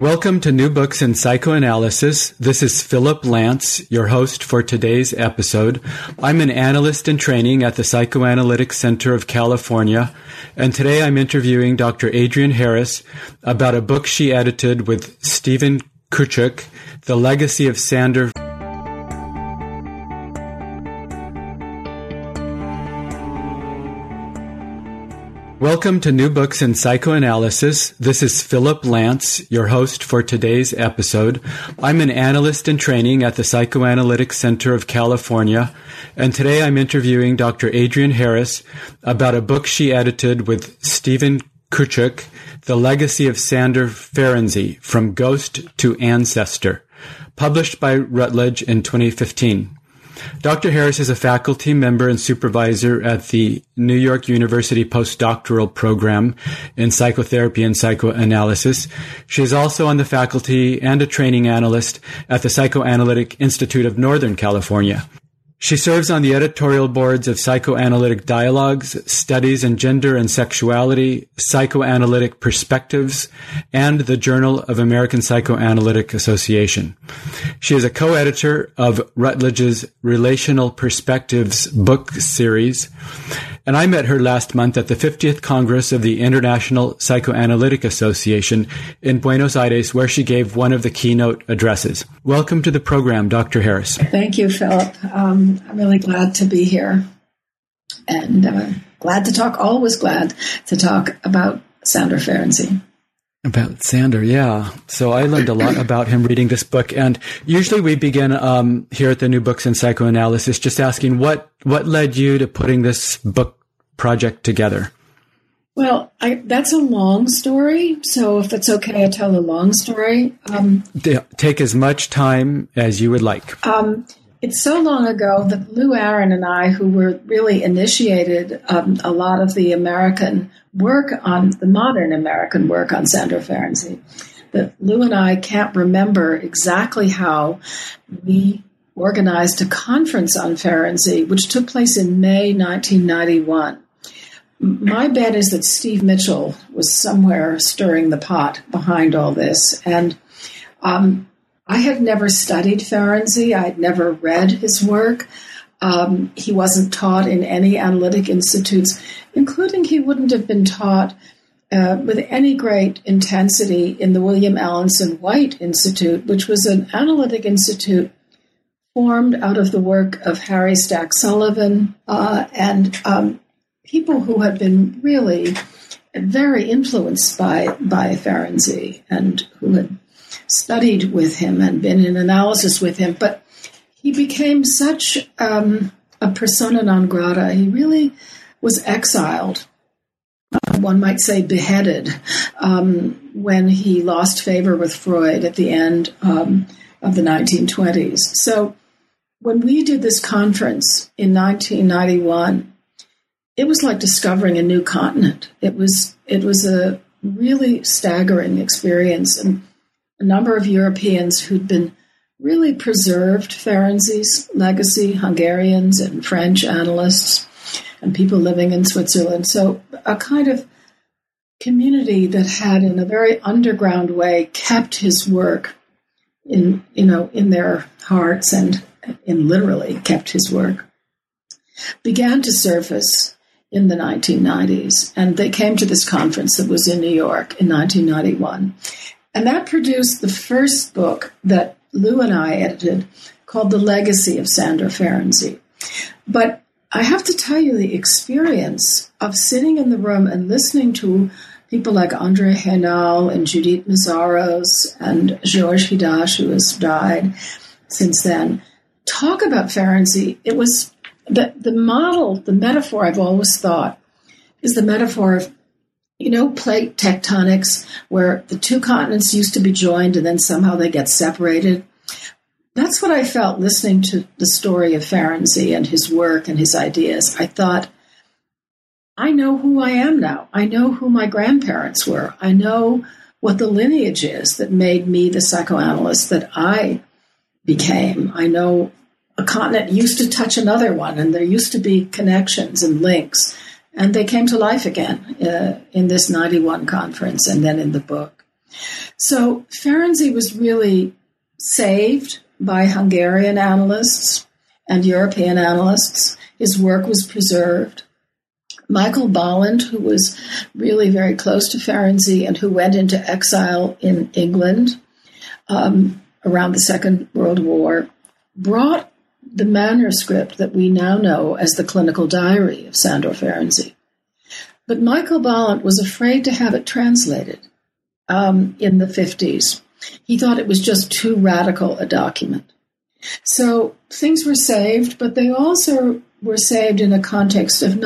Welcome to New Books in Psychoanalysis. This is Philip Lance, your host for today's episode. I'm an analyst in training at the Psychoanalytic Center of California, and today I'm interviewing Dr. Adrienne Harris about a book she edited with Stephen Kuchuk, The Legacy of Sándor. Welcome to New Books in Psychoanalysis. This is Philip Lance, your host for today's episode. I'm an analyst in training at the Psychoanalytic Center of California, and today I'm interviewing Dr. Adrienne Harris about a book she edited with Stephen Kuchuk, The Legacy of Sándor Ferenczi, From Ghost to Ancestor, published by Routledge in 2015. Dr. Harris is a faculty member and supervisor at the New York University Postdoctoral Program in Psychotherapy and Psychoanalysis. She is also on the faculty and a training analyst at the Psychoanalytic Institute of Northern California. She serves on the editorial boards of Psychoanalytic Dialogues, Studies in Gender and Sexuality, Psychoanalytic Perspectives, and the Journal of American Psychoanalytic Association. She is a co-editor of Routledge's Relational Perspectives book series, and I met her last month at the 50th Congress of the International Psychoanalytic Association in Buenos Aires, where she gave one of the keynote addresses. Welcome to the program, Dr. Harris. Thank you, Philip. I'm really glad to be here and glad to talk, always glad to talk about Sándor Ferenczi. About Sándor, yeah. So I learned a lot about him reading this book. And usually we begin here at the New Books in Psychoanalysis just asking what led you to putting this book project together? Well, that's a long story. So if it's okay, I tell a long story. Take as much time as you would like. It's so long ago that Lew Aron and I, who were really initiated a lot of the American work on the modern American work on Sándor Ferenczi, that Lew and I can't remember exactly how we organized a conference on Ferenczi, which took place in May 1991. My bet is that Steve Mitchell was somewhere stirring the pot behind all this, and I had never studied Ferenczi. I had never read his work. He wasn't taught in any analytic institutes, including he wouldn't have been taught with any great intensity in the William Allison White Institute, which was an analytic institute formed out of the work of Harry Stack Sullivan and people who had been really very influenced by Ferenczi and who had studied with him and been in analysis with him, but he became such a persona non grata. He really was exiled, one might say beheaded, when he lost favor with Freud at the end of the 1920s. So when we did this conference in 1991, it was like discovering a new continent. It was a really staggering experience, and a number of Europeans who'd been really preserved Ferenczi's legacy, Hungarians and French analysts and people living in Switzerland. So a kind of community that had, in a very underground way, kept his work in their hearts and in literally kept his work, began to surface in the 1990s. And they came to this conference that was in New York in 1991. And that produced the first book that Lew and I edited called The Legacy of Sándor Ferenczi. But I have to tell you, the experience of sitting in the room and listening to people like André Haynal and Judit Mészáros and Georges Hidash, who has died since then, talk about Ferenczi. It was the metaphor I've always thought is the metaphor of you know, plate tectonics, where the two continents used to be joined and then somehow they get separated. That's what I felt listening to the story of Ferenczi and his work and his ideas. I thought, I know who I am now. I know who my grandparents were. I know what the lineage is that made me the psychoanalyst that I became. I know a continent used to touch another one, and there used to be connections and links, and they came to life again in this 91 conference and then in the book. So Ferenczi was really saved by Hungarian analysts and European analysts. His work was preserved. Michael Balint, who was really very close to Ferenczi and who went into exile in England around the Second World War, brought the manuscript that we now know as the clinical diary of Sándor Ferenczi. But Michael Balint was afraid to have it translated in the 50s. He thought it was just too radical a document. So things were saved, but they also were saved in a context of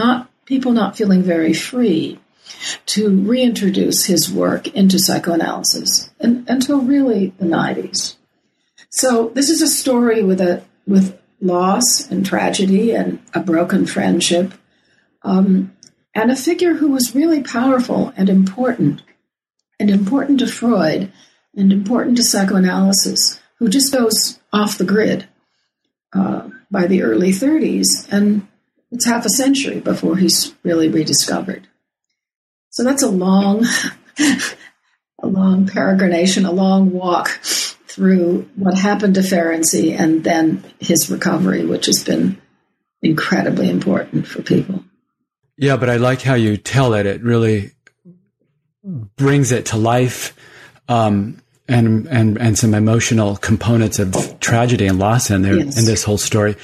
people not feeling very free to reintroduce his work into psychoanalysis until really the 90s. So this is a story with loss and tragedy and a broken friendship, and a figure who was really powerful and important to Freud and important to psychoanalysis, who just goes off the grid by the early 30s, and it's half a century before he's really rediscovered. So that's a long peregrination, a long walk through what happened to Ferenczi and then his recovery, which has been incredibly important for people. Yeah, but I like how you tell it. It really brings it to life, and some emotional components of tragedy and loss in there, yes, in this whole story.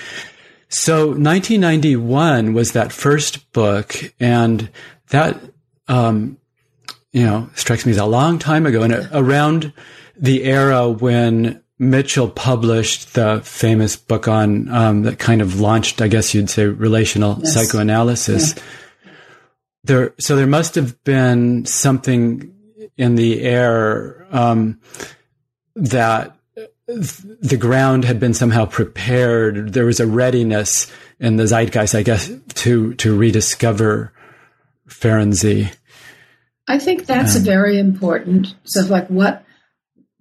So 1991 was that first book, and that, strikes me as a long time ago, and around the era when Mitchell published the famous book on, that kind of launched, I guess you'd say, relational, yes, psychoanalysis. Yeah. So there must have been something in the air, that the ground had been somehow prepared. There was a readiness in the zeitgeist, I guess, to rediscover Ferenczi. I think that's very important. So like,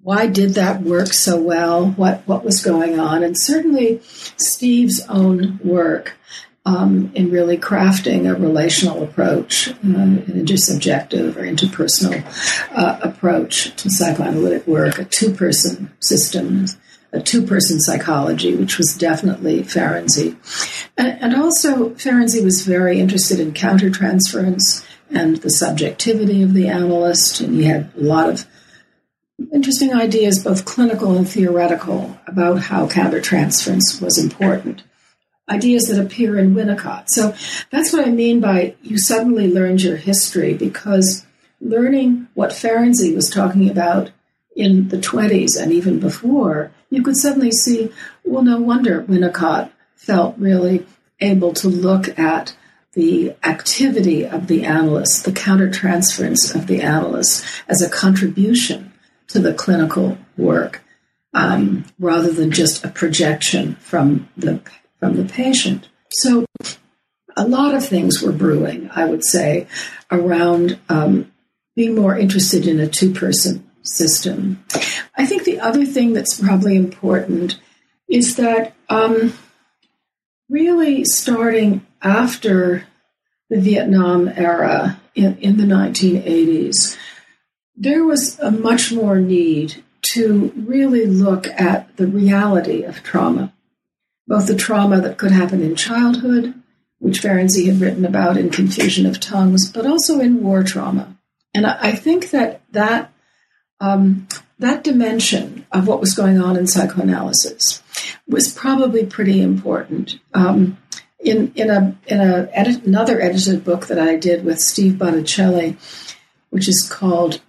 why did that work so well? What was going on? And certainly Steve's own work in really crafting a relational approach, an intersubjective or interpersonal approach to psychoanalytic work, a two-person system, a two-person psychology, which was definitely Ferenczi. And also Ferenczi was very interested in countertransference and the subjectivity of the analyst, and he had a lot of interesting ideas, both clinical and theoretical, about how countertransference was important. Ideas that appear in Winnicott. So that's what I mean by you suddenly learned your history, because learning what Ferenczi was talking about in the 20s and even before, you could suddenly see, well, no wonder Winnicott felt really able to look at the activity of the analyst, the countertransference of the analyst as a contribution to the clinical work, rather than just a projection from the patient. So a lot of things were brewing, I would say, around being more interested in a two-person system. I think the other thing that's probably important is that really starting after the Vietnam era in the 1980s, there was a much more need to really look at the reality of trauma. Both the trauma that could happen in childhood, which Ferenczi had written about in Confusion of Tongues, but also in war trauma. And I think that dimension of what was going on in psychoanalysis was probably pretty important. In another edited book that I did with Steve Botticelli, which is called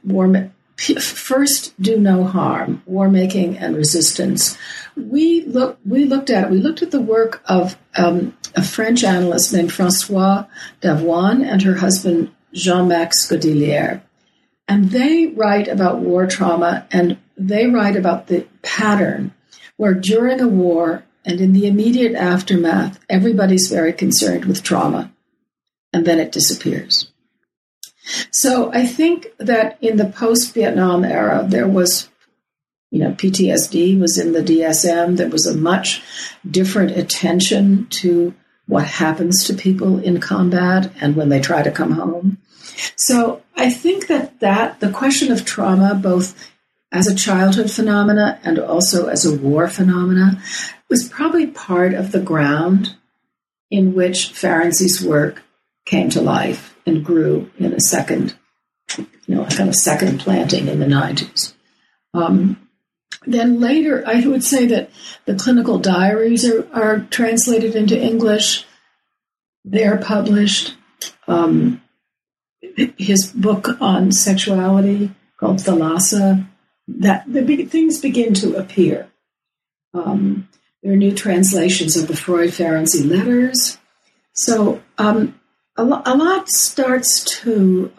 First Do No Harm, War Making and Resistance, we looked at the work of a French analyst named Françoise Davoine and her husband Jean-Max Gaudillière. And they write about war trauma, and they write about the pattern where during a war and in the immediate aftermath, everybody's very concerned with trauma, and then it disappears. So I think that in the post-Vietnam era, there was, PTSD was in the DSM. There was a much different attention to what happens to people in combat and when they try to come home. So I think that the question of trauma, both as a childhood phenomena and also as a war phenomena, was probably part of the ground in which Ferenczi's work came to life and grew in a second, a kind of second planting in the 90s. Then later, I would say that the clinical diaries are translated into English. They're published. His book on sexuality called Thalassa, that the big things begin to appear. There are new translations of the Freud-Ferenczi letters. So a lot starts to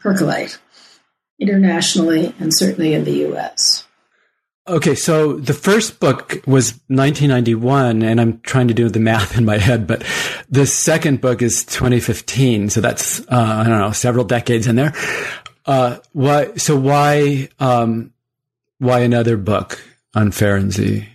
percolate internationally and certainly in the U.S. Okay, so the first book was 1991, and I'm trying to do the math in my head, but the second book is 2015, so that's, several decades in there. Why another book on Ferenczi?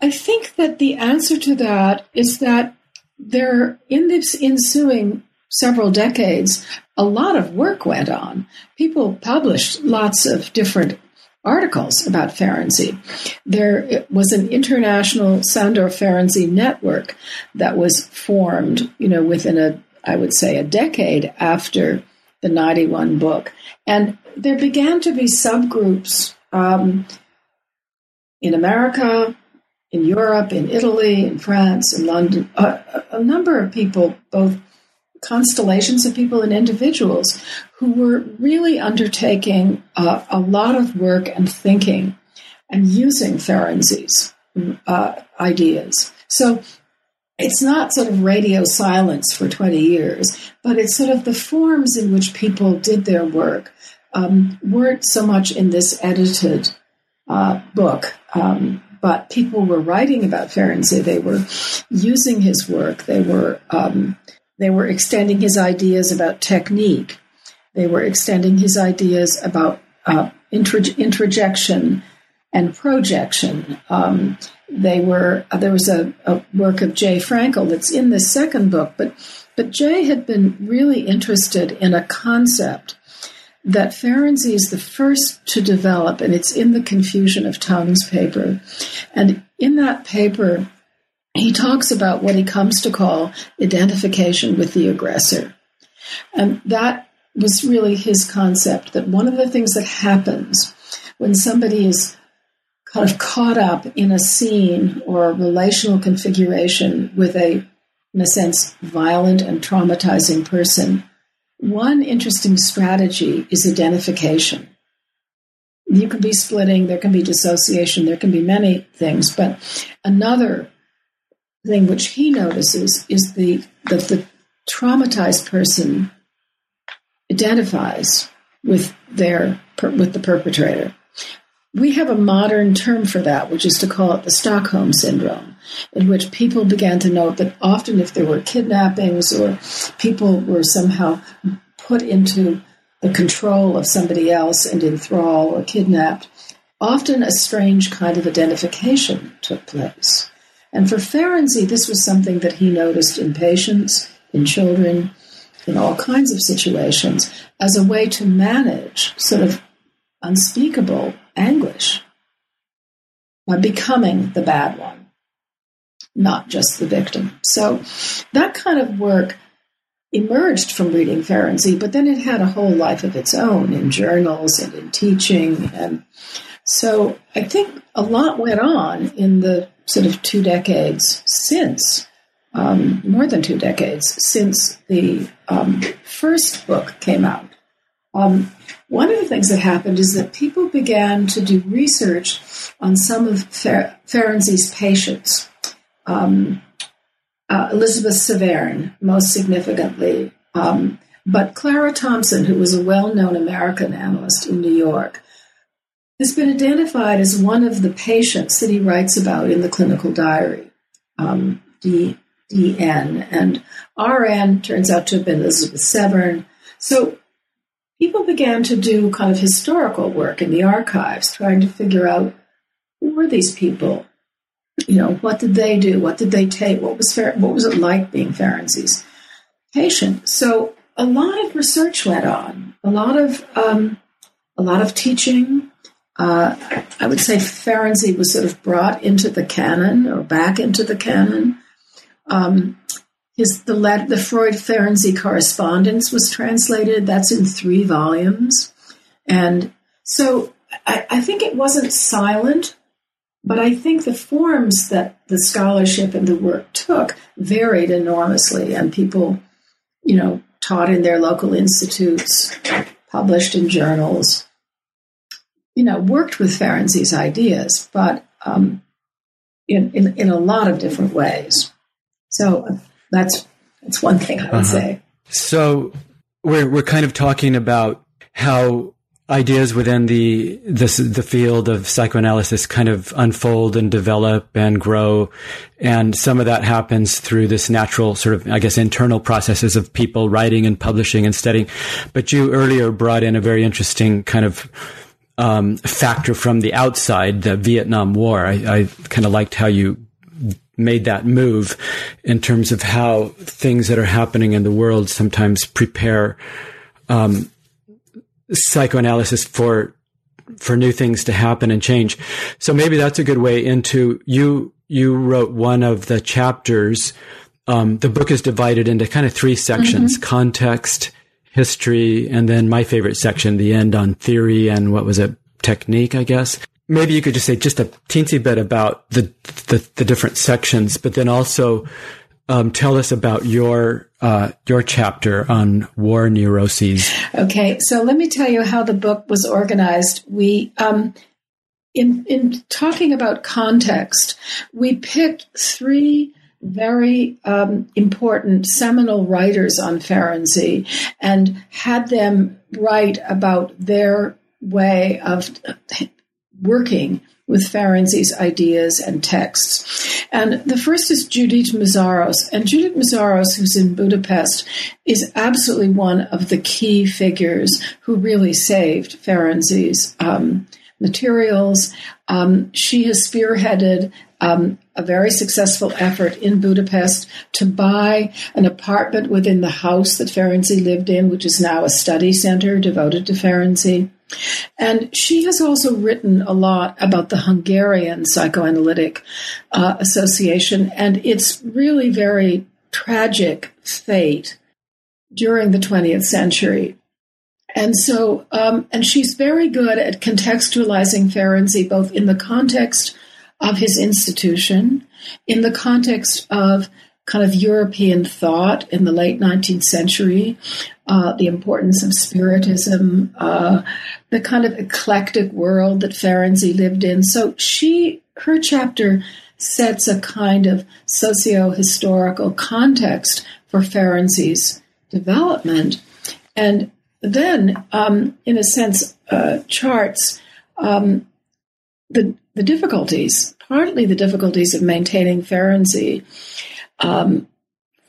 I think that the answer to that is that there, in this ensuing several decades, a lot of work went on. People published lots of different articles about Ferenczi. There was an international Sándor Ferenczi Network that was formed, within a decade after the 91 book. And there began to be subgroups in America, in Europe, in Italy, in France, in London, a number of people, both constellations of people and individuals who were really undertaking a lot of work and thinking and using Ferenczi's ideas. So it's not sort of radio silence for 20 years, but it's sort of the forms in which people did their work weren't so much in this edited book, but people were writing about Ferenczi. They were using his work. They were extending his ideas about technique. They were extending his ideas about introjection and projection. There was a work of Jay Frankel that's in the second book, but Jay had been really interested in a concept that Ferenczi is the first to develop, and it's in the Confusion of Tongues paper. And in that paper, he talks about what he comes to call identification with the aggressor. And that was really his concept, that one of the things that happens when somebody is kind of caught up in a scene or a relational configuration with a, in a sense, violent and traumatizing person, one interesting strategy is identification. You can be splitting, there can be dissociation, there can be many things, but another thing which he notices is that the traumatized person identifies with the perpetrator. We have a modern term for that, which is to call it the Stockholm Syndrome, in which people began to note that often if there were kidnappings or people were somehow put into the control of somebody else and in thrall or kidnapped, often a strange kind of identification took place. And for Ferenczi, this was something that he noticed in patients, in children, in all kinds of situations, as a way to manage sort of unspeakable anguish by becoming the bad one, not just the victim. So that kind of work emerged from reading Ferenczi, but then it had a whole life of its own in journals and in teaching. And so I think a lot went on in the sort of two decades since, more than two decades, since the first book came out. One of the things that happened is that people began to do research on some of Ferenczi's patients. Elizabeth Severn, most significantly, But Clara Thompson, who was a well-known American analyst in New York, has been identified as one of the patients that he writes about in the clinical diary, DN. And RN turns out to have been Elizabeth Severn. So people began to do kind of historical work in the archives, trying to figure out who were these people? You know, what did they do? What did they take? What was it like being Ferenczi's patient? So a lot of research went on, a lot of teaching. I would say Ferenczi was sort of brought into the canon or back into the canon. The Freud-Ferenczi correspondence was translated. That's in 3 volumes. And so I think it wasn't silent, but I think the forms that the scholarship and the work took varied enormously, and people, you know, taught in their local institutes, published in journals, you know, worked with Ferenczi's ideas, but in a lot of different ways. So that's one thing I would say. So we're kind of talking about how ideas within the field of psychoanalysis kind of unfold and develop and grow. And some of that happens through this natural sort of, I guess, internal processes of people writing and publishing and studying. But you earlier brought in a very interesting kind of factor from the outside, the Vietnam War. I kind of liked how you made that move in terms of how things that are happening in the world sometimes prepare psychoanalysis for new things to happen and change. So maybe that's a good way into you wrote one of the chapters. The book is divided into kind of 3 sections, context, history, and then my favorite section, the end on theory and what was it, technique, I guess. Maybe you could just say just a teensy bit about the different sections, but then also tell us about your chapter on war neuroses. Okay, so let me tell you how the book was organized. We in talking about context, we picked 3 very important seminal writers on Ferenczi and had them write about their way of working with Ferenczi's ideas and texts. And the first is Judit Mészáros. And Judit Mészáros, who's in Budapest, is absolutely one of the key figures who really saved Ferenczi's materials. She has spearheaded a very successful effort in Budapest to buy an apartment within the house that Ferenczi lived in, which is now a study center devoted to Ferenczi. And she has also written a lot about the Hungarian Psychoanalytic Association and its really very tragic fate during the 20th century. And so, and she's very good at contextualizing Ferenczi both in the context of his institution, in the context of kind of European thought in the late 19th century, the importance of Spiritism, the kind of eclectic world that Ferenczi lived in. So her chapter sets a kind of socio-historical context for Ferenczi's development, and then, in a sense, charts the difficulties, partly the difficulties of maintaining Ferenczi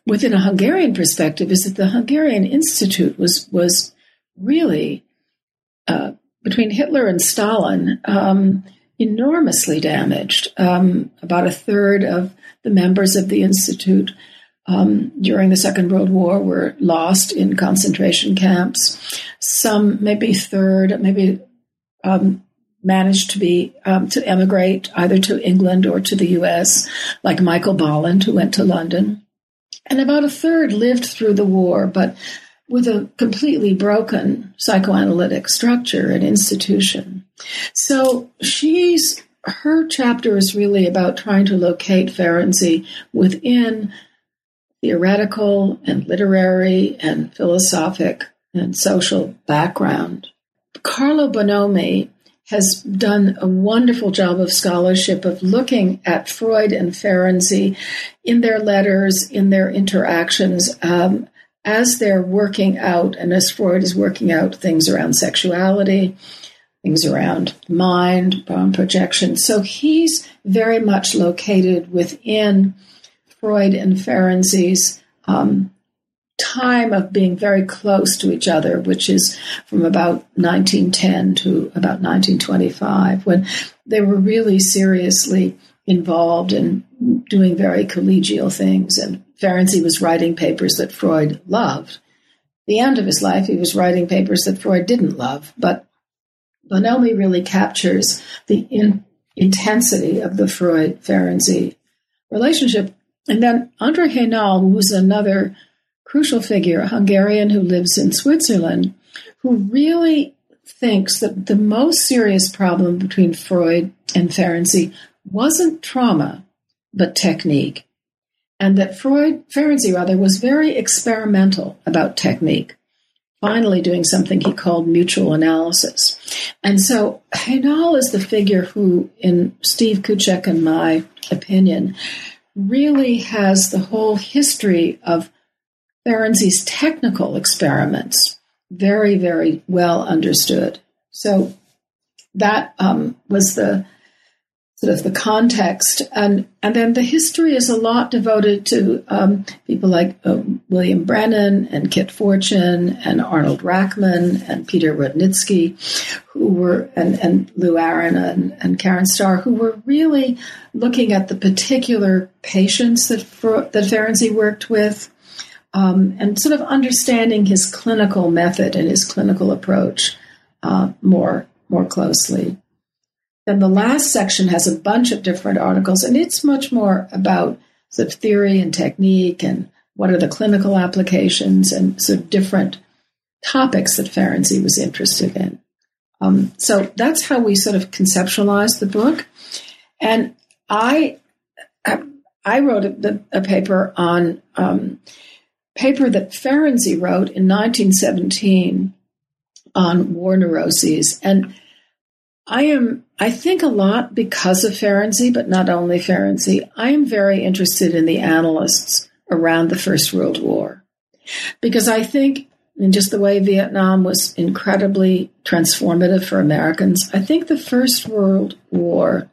within a Hungarian perspective, is that the Hungarian Institute was really, between Hitler and Stalin, enormously damaged. About a third of the members of the Institute during the Second World War were lost in concentration camps. Some, maybe a third, managed to emigrate either to England or to the U.S., like Michael Balint, who went to London. And about a third lived through the war, but with a completely broken psychoanalytic structure and institution. So her chapter is really about trying to locate Ferenczi within theoretical and literary and philosophic and social background. Carlo Bonomi has done a wonderful job of scholarship of looking at Freud and Ferenczi in their letters, in their interactions, as they're working out, and as Freud is working out things around sexuality, things around mind, projection. So he's very much located within Freud and Ferenczi's time of being very close to each other, which is from about 1910 to about 1925, when they were really seriously involved in doing very collegial things. And Ferenczi was writing papers that Freud loved. At the end of his life, he was writing papers that Freud didn't love, but Bonomi really captures the intensity of the Freud-Ferenczi relationship. And then André Haynal, who was another crucial figure, a Hungarian who lives in Switzerland, who really thinks that the most serious problem between Freud and Ferenczi wasn't trauma, but technique. And that Ferenczi was very experimental about technique, finally doing something he called mutual analysis. And so Haynal is the figure who, in Steve Kuchuk, in my opinion, really has the whole history of Ferenczi's technical experiments very, very well understood. So that was the sort of the context. And then the history is a lot devoted to people like William Brennan and Kit Fortune and Arnold Rackman and Peter Rudnitsky, who were, and Lew Aron and Karen Starr, who were really looking at the particular patients that Ferenczi worked with, and sort of understanding his clinical method and his clinical approach more closely. Then the last section has a bunch of different articles, and it's much more about sort of theory and technique and what are the clinical applications and sort of different topics that Ferenczi was interested in. So that's how we sort of conceptualized the book. And I wrote a paper on paper that Ferenczi wrote in 1917 on war neuroses. And I think a lot because of Ferenczi, but not only Ferenczi, I am very interested in the analysts around the First World War, because I think in just the way Vietnam was incredibly transformative for Americans, I think the First World War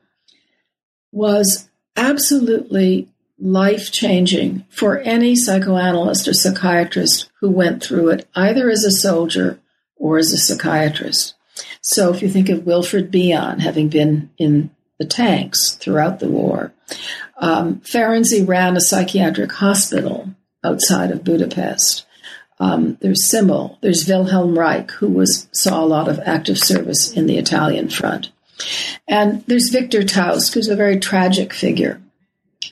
was absolutely life-changing for any psychoanalyst or psychiatrist who went through it, either as a soldier or as a psychiatrist. So if you think of Wilfred Bion having been in the tanks throughout the war, Ferenczi ran a psychiatric hospital outside of Budapest. There's Simmel, there's Wilhelm Reich, who saw a lot of active service in the Italian front. And there's Victor Tausk, who's a very tragic figure,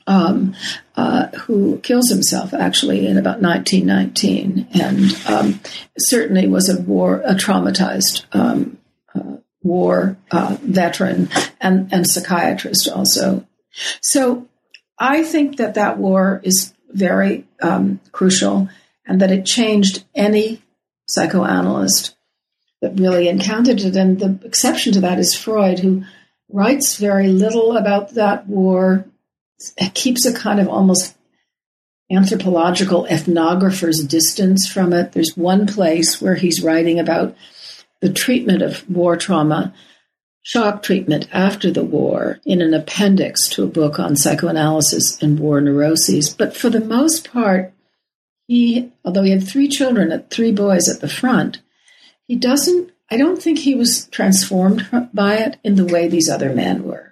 who kills himself actually in about 1919, and certainly was a traumatized war veteran and psychiatrist also. So I think that war is very crucial, and that it changed any psychoanalyst that really encountered it. And the exception to that is Freud, who writes very little about that war. It keeps a kind of almost anthropological ethnographer's distance from it. There's one place where he's writing about the treatment of war trauma, shock treatment after the war, in an appendix to a book on psychoanalysis and war neuroses. But for the most part, although he had three boys at the front, I don't think he was transformed by it in the way these other men were.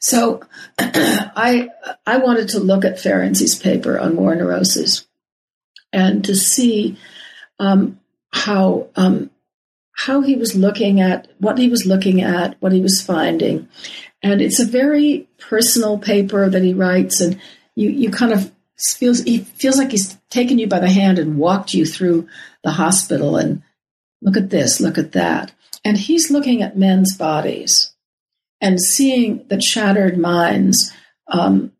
So I wanted to look at Ferenczi's paper on war neuroses and to see how he was looking at, what he was finding. And it's a very personal paper that he writes, and you kind of he feels like he's taken you by the hand and walked you through the hospital and look at this, look at that. And he's looking at men's bodies and seeing that shattered minds often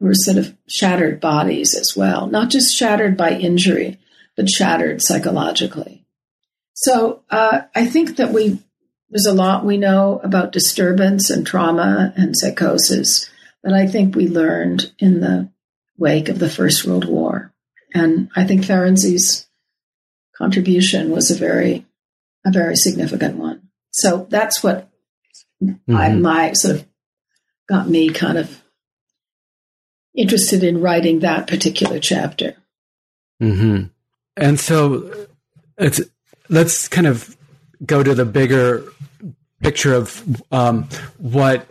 were sort of shattered bodies as well, not just shattered by injury, but shattered psychologically. So I think that there's a lot we know about disturbance and trauma and psychosis that I think we learned in the wake of the First World War. And I think Ferenczi's contribution was a very significant one. So that's what got me kind of interested in writing that particular chapter. Mm-hmm. And so let's kind of go to the bigger picture of what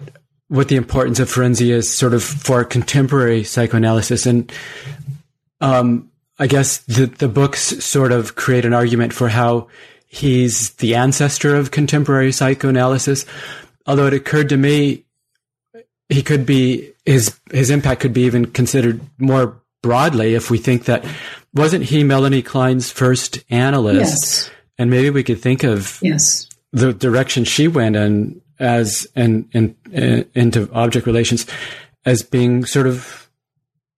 the importance of Ferenczi is sort of for contemporary psychoanalysis. And I guess the books sort of create an argument for how he's the ancestor of contemporary psychoanalysis, although it occurred to me he could be, his impact could be even considered more broadly if we think that, wasn't he Melanie Klein's first analyst? Yes. And maybe we could think of the direction she went in as and into object relations as being sort of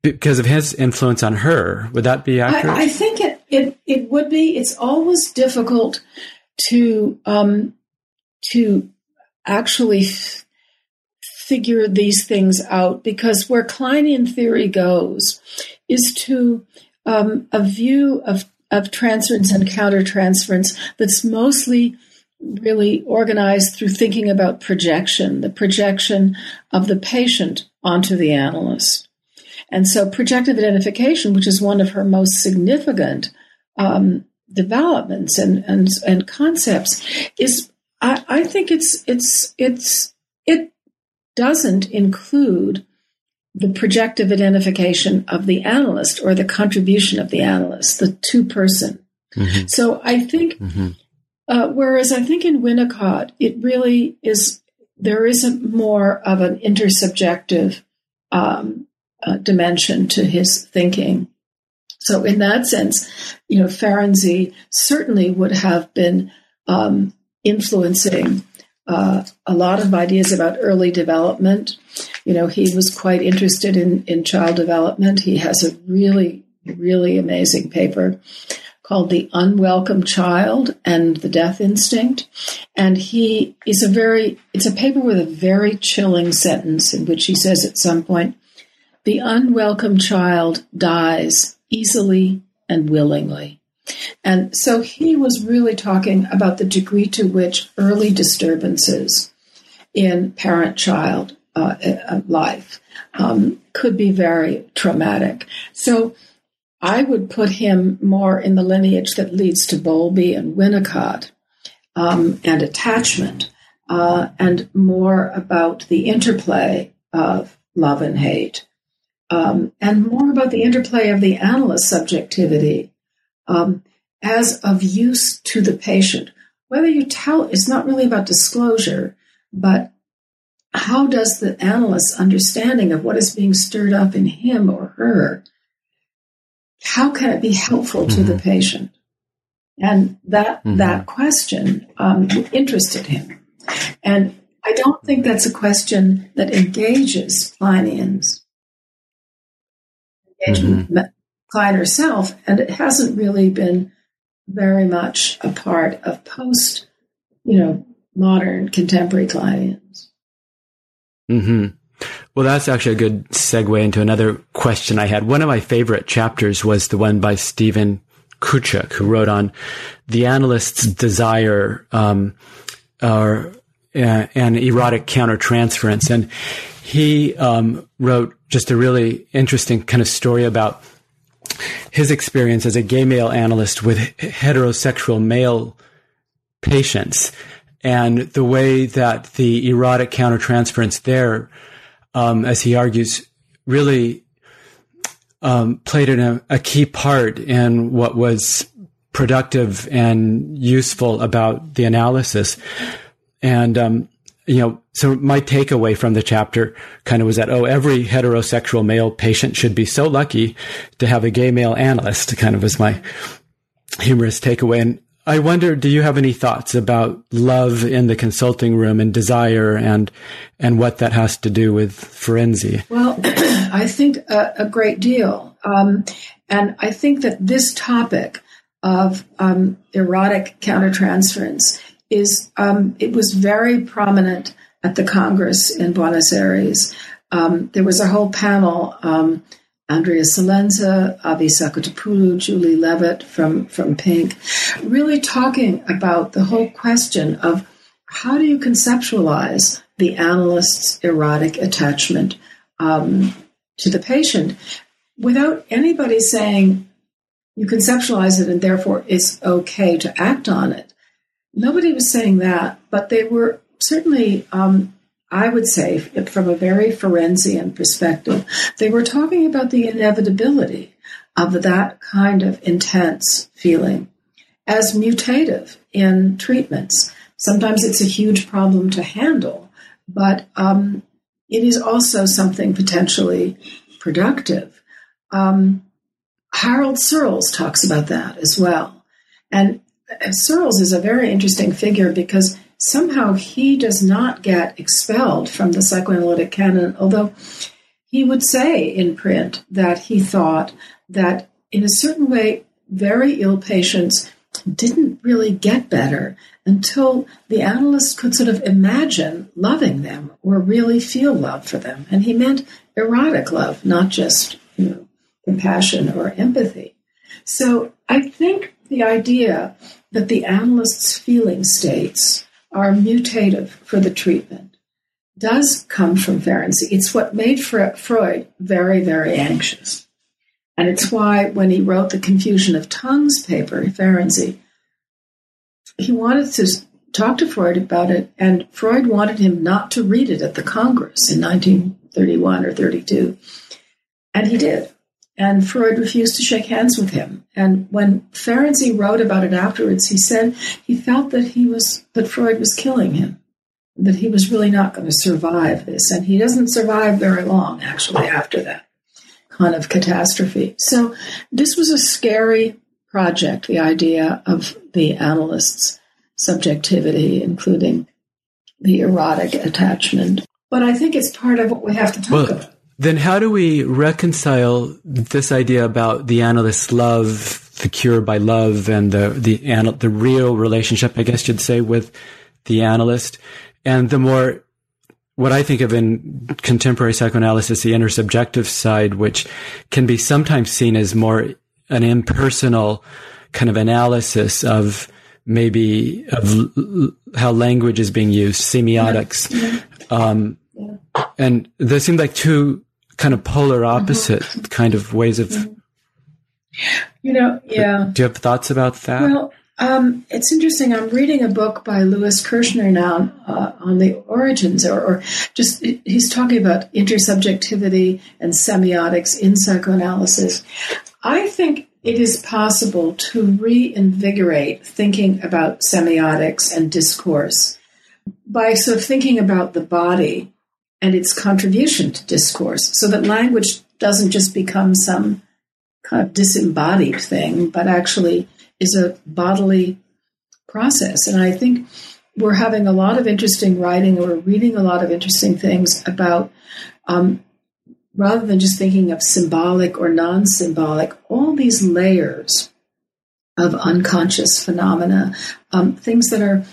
because of his influence on her. Would that be accurate? I think it would be. It's always difficult to actually figure these things out, because where Kleinian theory goes is to a view of transference and countertransference that's mostly really organized through thinking about projection, the projection of the patient onto the analyst. And so projective identification, which is one of her most significant developments and concepts, is I think it doesn't include the projective identification of the analyst or the contribution of the analyst, the two-person. Mm-hmm. So I think, whereas I think in Winnicott, it really is, there isn't more of an intersubjective dimension to his thinking. So in that sense, Ferenczi certainly would have been influencing a lot of ideas about early development. He was quite interested in child development. He has a really, really amazing paper called The Unwelcome Child and the Death Instinct. And he is it's a paper with a very chilling sentence in which he says at some point, "The unwelcome child dies easily and willingly." And so he was really talking about the degree to which early disturbances in parent-child life could be very traumatic. So I would put him more in the lineage that leads to Bowlby and Winnicott and attachment, and more about the interplay of love and hate, and more about the interplay of the analyst subjectivity as of use to the patient. Whether you tell, it's not really about disclosure, but how does the analyst's understanding of what is being stirred up in him or her, how can it be helpful to the patient? And that question interested him. And I don't think that's a question that engages Kleinians. Klein herself, and it hasn't really been very much a part of post, modern contemporary Kleinians. Mm-hmm. Well, that's actually a good segue into another question I had. One of my favorite chapters was the one by Stephen Kuchuk, who wrote on the analyst's desire and erotic countertransference, and he wrote just a really interesting kind of story about his experience as a gay male analyst with heterosexual male patients, and the way that the erotic countertransference there, as he argues, really played a key part in what was productive and useful about the analysis. And, so my takeaway from the chapter kind of was that, every heterosexual male patient should be so lucky to have a gay male analyst, kind of was my humorous takeaway. And I wonder, do you have any thoughts about love in the consulting room and desire and what that has to do with Ferenczi? Well, I think a great deal. And I think that this topic of erotic countertransference is, it was very prominent at the Congress in Buenos Aires. There was a whole panel Andrea Salenza, Avi Sakatopoulou, Julie Levitt from Pink, really talking about the whole question of how do you conceptualize the analyst's erotic attachment to the patient without anybody saying you conceptualize it and therefore it's okay to act on it. Nobody was saying that, but they were certainly, I would say, from a very Ferenczian perspective, they were talking about the inevitability of that kind of intense feeling as mutative in treatments. Sometimes it's a huge problem to handle, but it is also something potentially productive. Harold Searles talks about that as well. And Searles is a very interesting figure because somehow he does not get expelled from the psychoanalytic canon, although he would say in print that he thought that in a certain way, very ill patients didn't really get better until the analyst could sort of imagine loving them or really feel love for them. And he meant erotic love, not just, you know, compassion or empathy. So I think the idea that the analyst's feeling states are mutative for the treatment does come from Ferenczi. It's what made Freud very, very anxious. And it's why when he wrote the Confusion of Tongues paper, Ferenczi, he wanted to talk to Freud about it, and Freud wanted him not to read it at the Congress in 1931 or 32. And he did. And Freud refused to shake hands with him. And when Ferenczi wrote about it afterwards, he said he felt that that Freud was killing him, that he was really not going to survive this. And he doesn't survive very long, actually, after that kind of catastrophe. So this was a scary project, the idea of the analyst's subjectivity, including the erotic attachment. But I think it's part of what we have to talk about. Then how do we reconcile this idea about the analyst's love, the cure by love, and the real relationship, I guess you'd say, with the analyst, and the more, what I think of in contemporary psychoanalysis, the intersubjective side, which can be sometimes seen as more an impersonal kind of analysis of maybe of how language is being used, semiotics. And there seemed like two kind of polar opposite kind of ways of, Do you have thoughts about that? Well, it's interesting. I'm reading a book by Lewis Kirshner now on the origins, or just he's talking about intersubjectivity and semiotics in psychoanalysis. I think it is possible to reinvigorate thinking about semiotics and discourse by sort of thinking about the body and its contribution to discourse, so that language doesn't just become some kind of disembodied thing, but actually is a bodily process. And I think we're having a lot of interesting writing, or we're reading a lot of interesting things about, rather than just thinking of symbolic or non-symbolic, all these layers of unconscious phenomena, things that are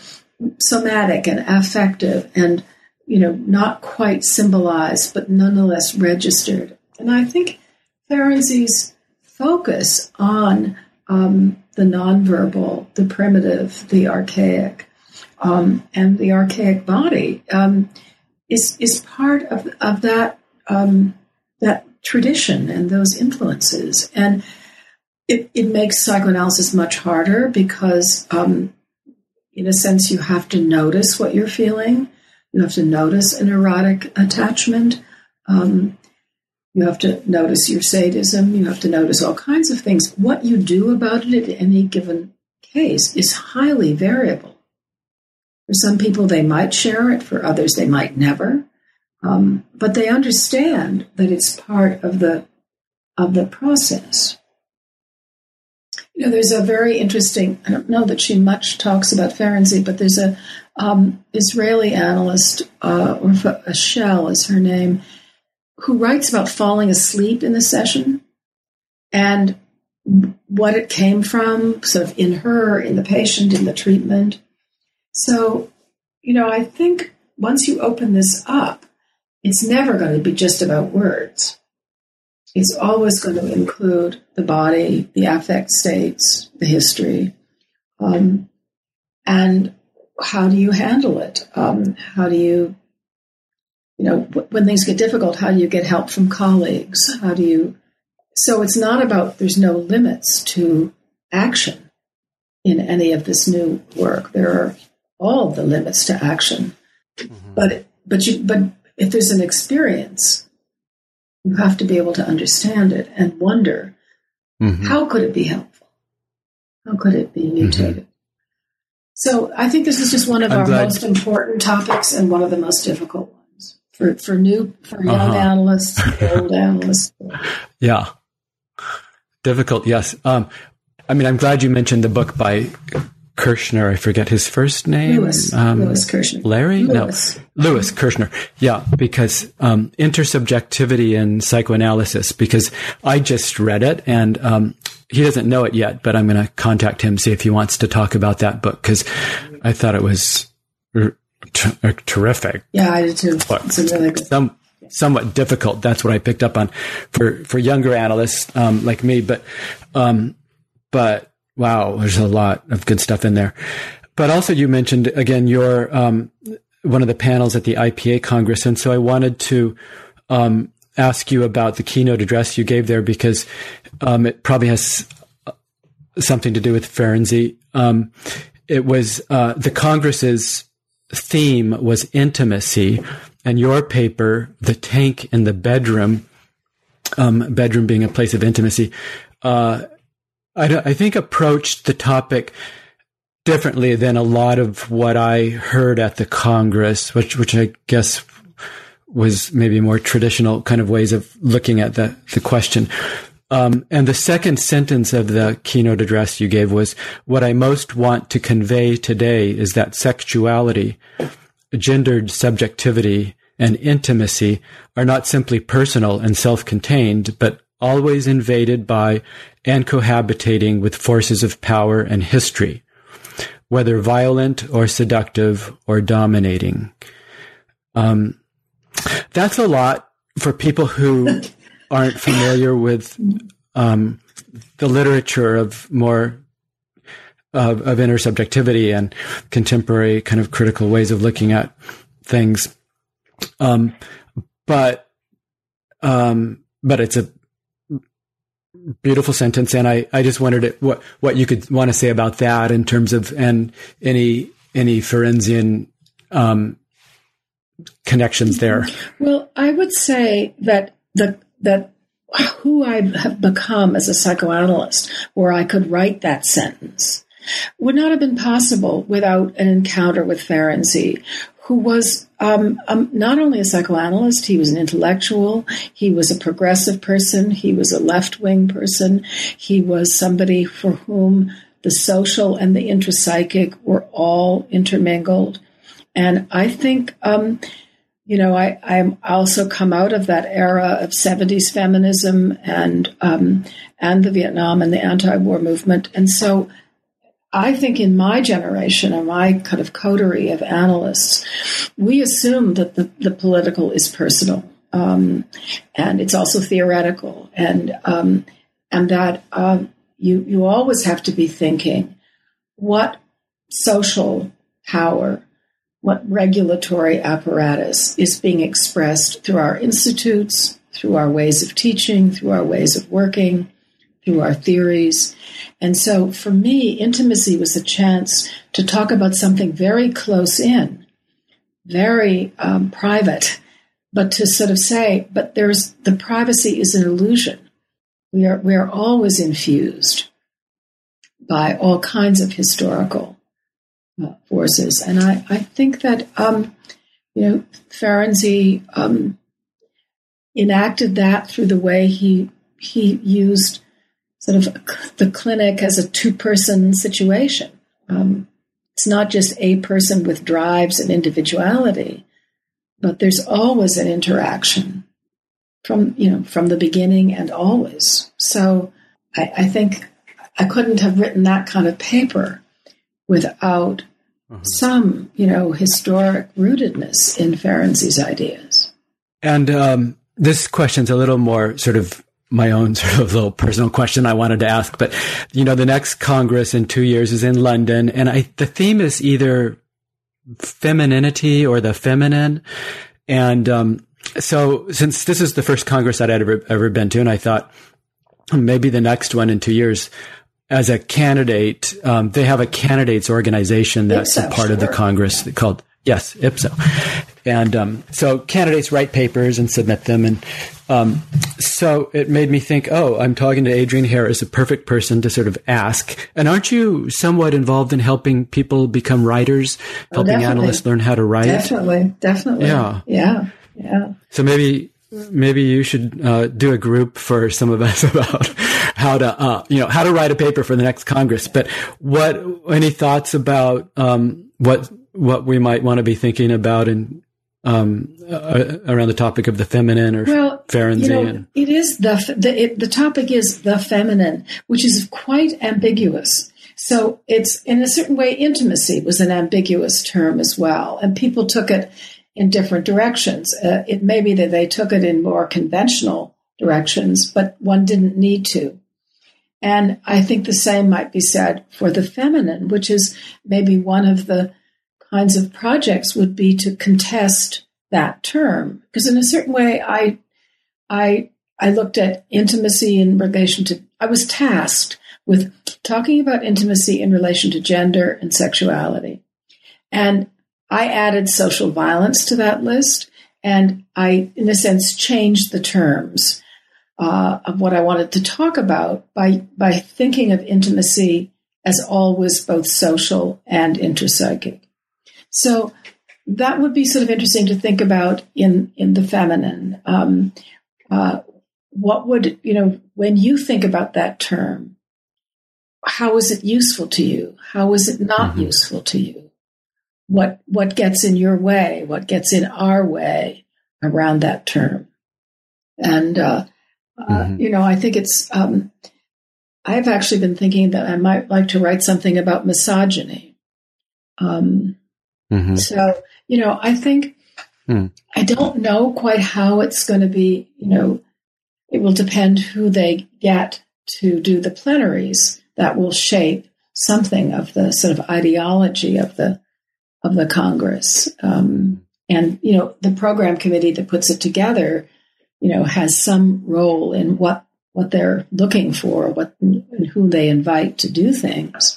somatic and affective and not quite symbolized, but nonetheless registered. And I think Ferenczi's focus on the nonverbal, the primitive, the archaic, and the archaic body is part of that tradition and those influences. And it makes psychoanalysis much harder because, in a sense, you have to notice what you're feeling. You have to notice an erotic attachment. You have to notice your sadism. You have to notice all kinds of things. What you do about it in any given case is highly variable. For some people, they might share it. For others, they might never. But they understand that it's part of the process. There's a very interesting, I don't know that she much talks about Ferenczi, but there's a Israeli analyst, or Ashel is her name, who writes about falling asleep in the session and what it came from, sort of in her, in the patient, in the treatment. So, I think once you open this up, it's never going to be just about words. It's always going to include the body, the affect states, the history, and how do you handle it? How do you, when things get difficult, how do you get help from colleagues? How do you? So it's not about there's no limits to action in any of this new work. There are all the limits to action, mm-hmm. but if there's an experience, you have to be able to understand it and wonder, mm-hmm. how could it be helpful? How could it be mutated? Mm-hmm. So I think this is just one of our most important topics and one of the most difficult ones for young analysts, old analysts. Yeah. Difficult, yes. I'm glad you mentioned the book by Kirshner. I forget his first name. Lewis Kirshner. Larry? Lewis. No. Lewis Kirshner. Yeah, because intersubjectivity in psychoanalysis, because I just read it and he doesn't know it yet, but I'm going to contact him, see if he wants to talk about that book, because I thought it was terrific. Yeah, I did too. It's a really good somewhat difficult. That's what I picked up on for younger analysts like me, but wow, there's a lot of good stuff in there. But also you mentioned, again, your one of the panels at the IPA Congress. And so I wanted to ask you about the keynote address you gave there, because it probably has something to do with Ferenczi. It was the Congress's theme was intimacy, and your paper, The Tank in the Bedroom, bedroom being a place of intimacy, I think approached the topic differently than a lot of what I heard at the Congress, which I guess was maybe more traditional kind of ways of looking at the question. And the second sentence of the keynote address you gave was, what I most want to convey today is that sexuality, gendered subjectivity, and intimacy are not simply personal and self-contained, but always invaded by and cohabitating with forces of power and history, whether violent or seductive or dominating. That's a lot for people who aren't familiar with the literature of more of intersubjectivity and contemporary kind of critical ways of looking at things. But it's a beautiful sentence, and I just wondered what you could want to say about that in terms of and any Ferenczian connections there. Well, I would say that that who I have become as a psychoanalyst, where I could write that sentence, would not have been possible without an encounter with Ferenczi, who was not only a psychoanalyst, he was an intellectual, he was a progressive person, he was a left-wing person, he was somebody for whom the social and the intrapsychic were all intermingled. And I think, I also come out of that era of 70s feminism and the Vietnam and the anti-war movement. And so I think in my generation and my kind of coterie of analysts, we assume that the political is personal, and it's also theoretical, and that you always have to be thinking what social power, what regulatory apparatus is being expressed through our institutes, through our ways of teaching, through our ways of working, through our theories. And so for me, intimacy was a chance to talk about something very close in, very private, but to sort of say, but there's the privacy is an illusion. We are always infused by all kinds of historical forces. And I think that, Ferenczi enacted that through the way he used sort of the clinic as a two-person situation. It's not just a person with drives and individuality, but there's always an interaction from the beginning and always. So I think I couldn't have written that kind of paper without some, historic rootedness in Ferenczi's ideas. And this question's a little more sort of my own sort of little personal question I wanted to ask. But, you know, the next Congress in 2 years is in London, and the theme is either femininity or the feminine. And so since this is the first Congress that I'd ever been to, and I thought maybe the next one in 2 years as a candidate, they have a candidates organization that's IPSO, a part of the Congress called, yes, IPSO. And so candidates write papers and submit them. And so it made me think, oh, I'm talking to Adrienne Harris, a perfect person to sort of ask. And aren't you somewhat involved in helping people become writers, helping analysts learn how to write? Definitely. Yeah. So maybe you should do a group for some of us about how to write a paper for the next Congress. But any thoughts about what we might want to be thinking about in around the topic of the feminine or Ferenczi? It is the topic is the feminine, which is quite ambiguous. So it's, in a certain way, intimacy was an ambiguous term as well, and people took it in different directions. It may be that they took it in more conventional directions, but one didn't need to. And I think the same might be said for the feminine, which is maybe one of the kinds of projects would be to contest that term. Because in a certain way, I looked at intimacy in relation to, I was tasked with talking about intimacy in relation to gender and sexuality. And I added social violence to that list, and I, in a sense, changed the terms of what I wanted to talk about by thinking of intimacy as always both social and interpsychic. So that would be sort of interesting to think about in the feminine. What would, when you think about that term, how is it useful to you? How is it not useful to you? What gets in your way? What gets in our way around that term? And I think it's. I've actually been thinking that I might like to write something about misogyny. So I think I don't know quite how it's going to be. It will depend who they get to do the plenaries. That will shape something of the sort of ideology of the Congress. And the program committee that puts it together, has some role in what they're looking for, and who they invite to do things.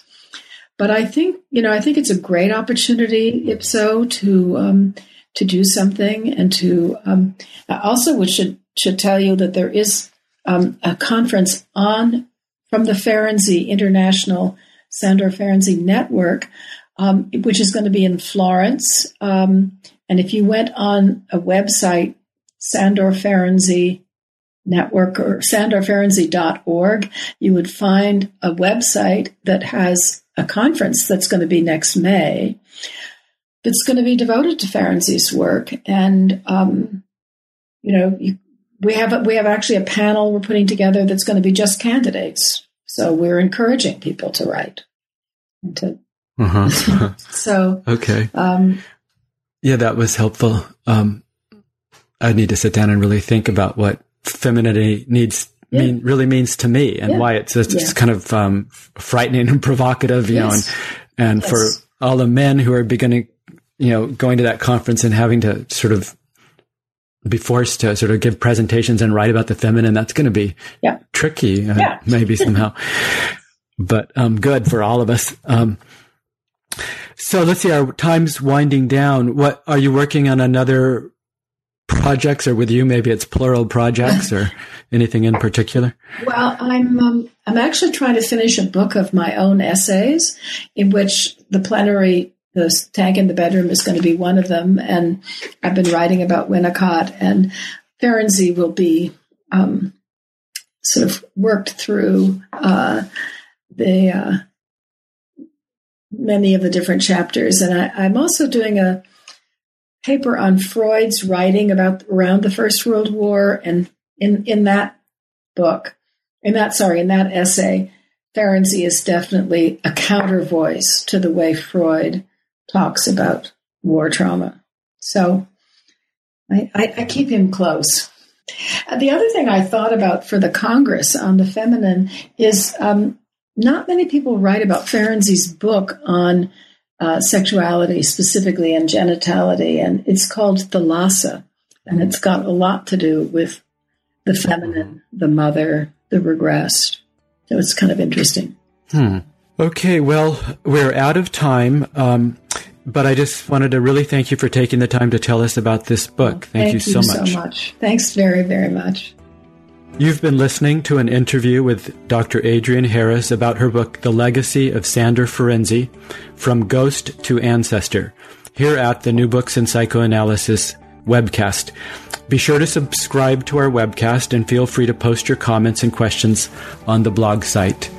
But I think it's a great opportunity, IPSO, to do something, and to also, which should tell you that there is a conference from the Ferenczi International Sándor Ferenczi Network, which is going to be in Florence. And if you went on a website, Sándor Ferenczi Network or sándorferenczi.org, you would find a website that has a conference that's going to be next May that's going to be devoted to Ferenczi's work. And, we have actually a panel we're putting together that's going to be just candidates. So we're encouraging people to write and to So okay, that was helpful. I need to sit down and really think about what femininity really means to me, and why it's kind of frightening and provocative, and for all the men who are beginning, going to that conference and having to sort of be forced to sort of give presentations and write about the feminine. That's going to be tricky, maybe somehow, but good for all of us. So let's see, our time's winding down. What are you working on, another projects, or with you, maybe it's plural projects, or anything in particular? Well, I'm actually trying to finish a book of my own essays, in which the plenary, the tank in the bedroom, is going to be one of them. And I've been writing about Winnicott, and Ferenczi will be sort of worked through many of the different chapters. And I'm also doing a paper on Freud's writing around the First World War. And in that essay, Ferenczi is definitely a counter voice to the way Freud talks about war trauma. So I keep him close. The other thing I thought about for the Congress on the feminine is not many people write about Ferenczi's book on sexuality, specifically and genitality, and it's called Thalassa, and it's got a lot to do with the feminine, the mother, the regressed. So it's kind of interesting. Okay, well, we're out of time, but I just wanted to really thank you for taking the time to tell us about this book. Thank you so much. Thanks very, very much. You've been listening to an interview with Dr. Adrienne Harris about her book, The Legacy of Sándor Ferenczi, From Ghost to Ancestor, here at the New Books in Psychoanalysis webcast. Be sure to subscribe to our webcast and feel free to post your comments and questions on the blog site.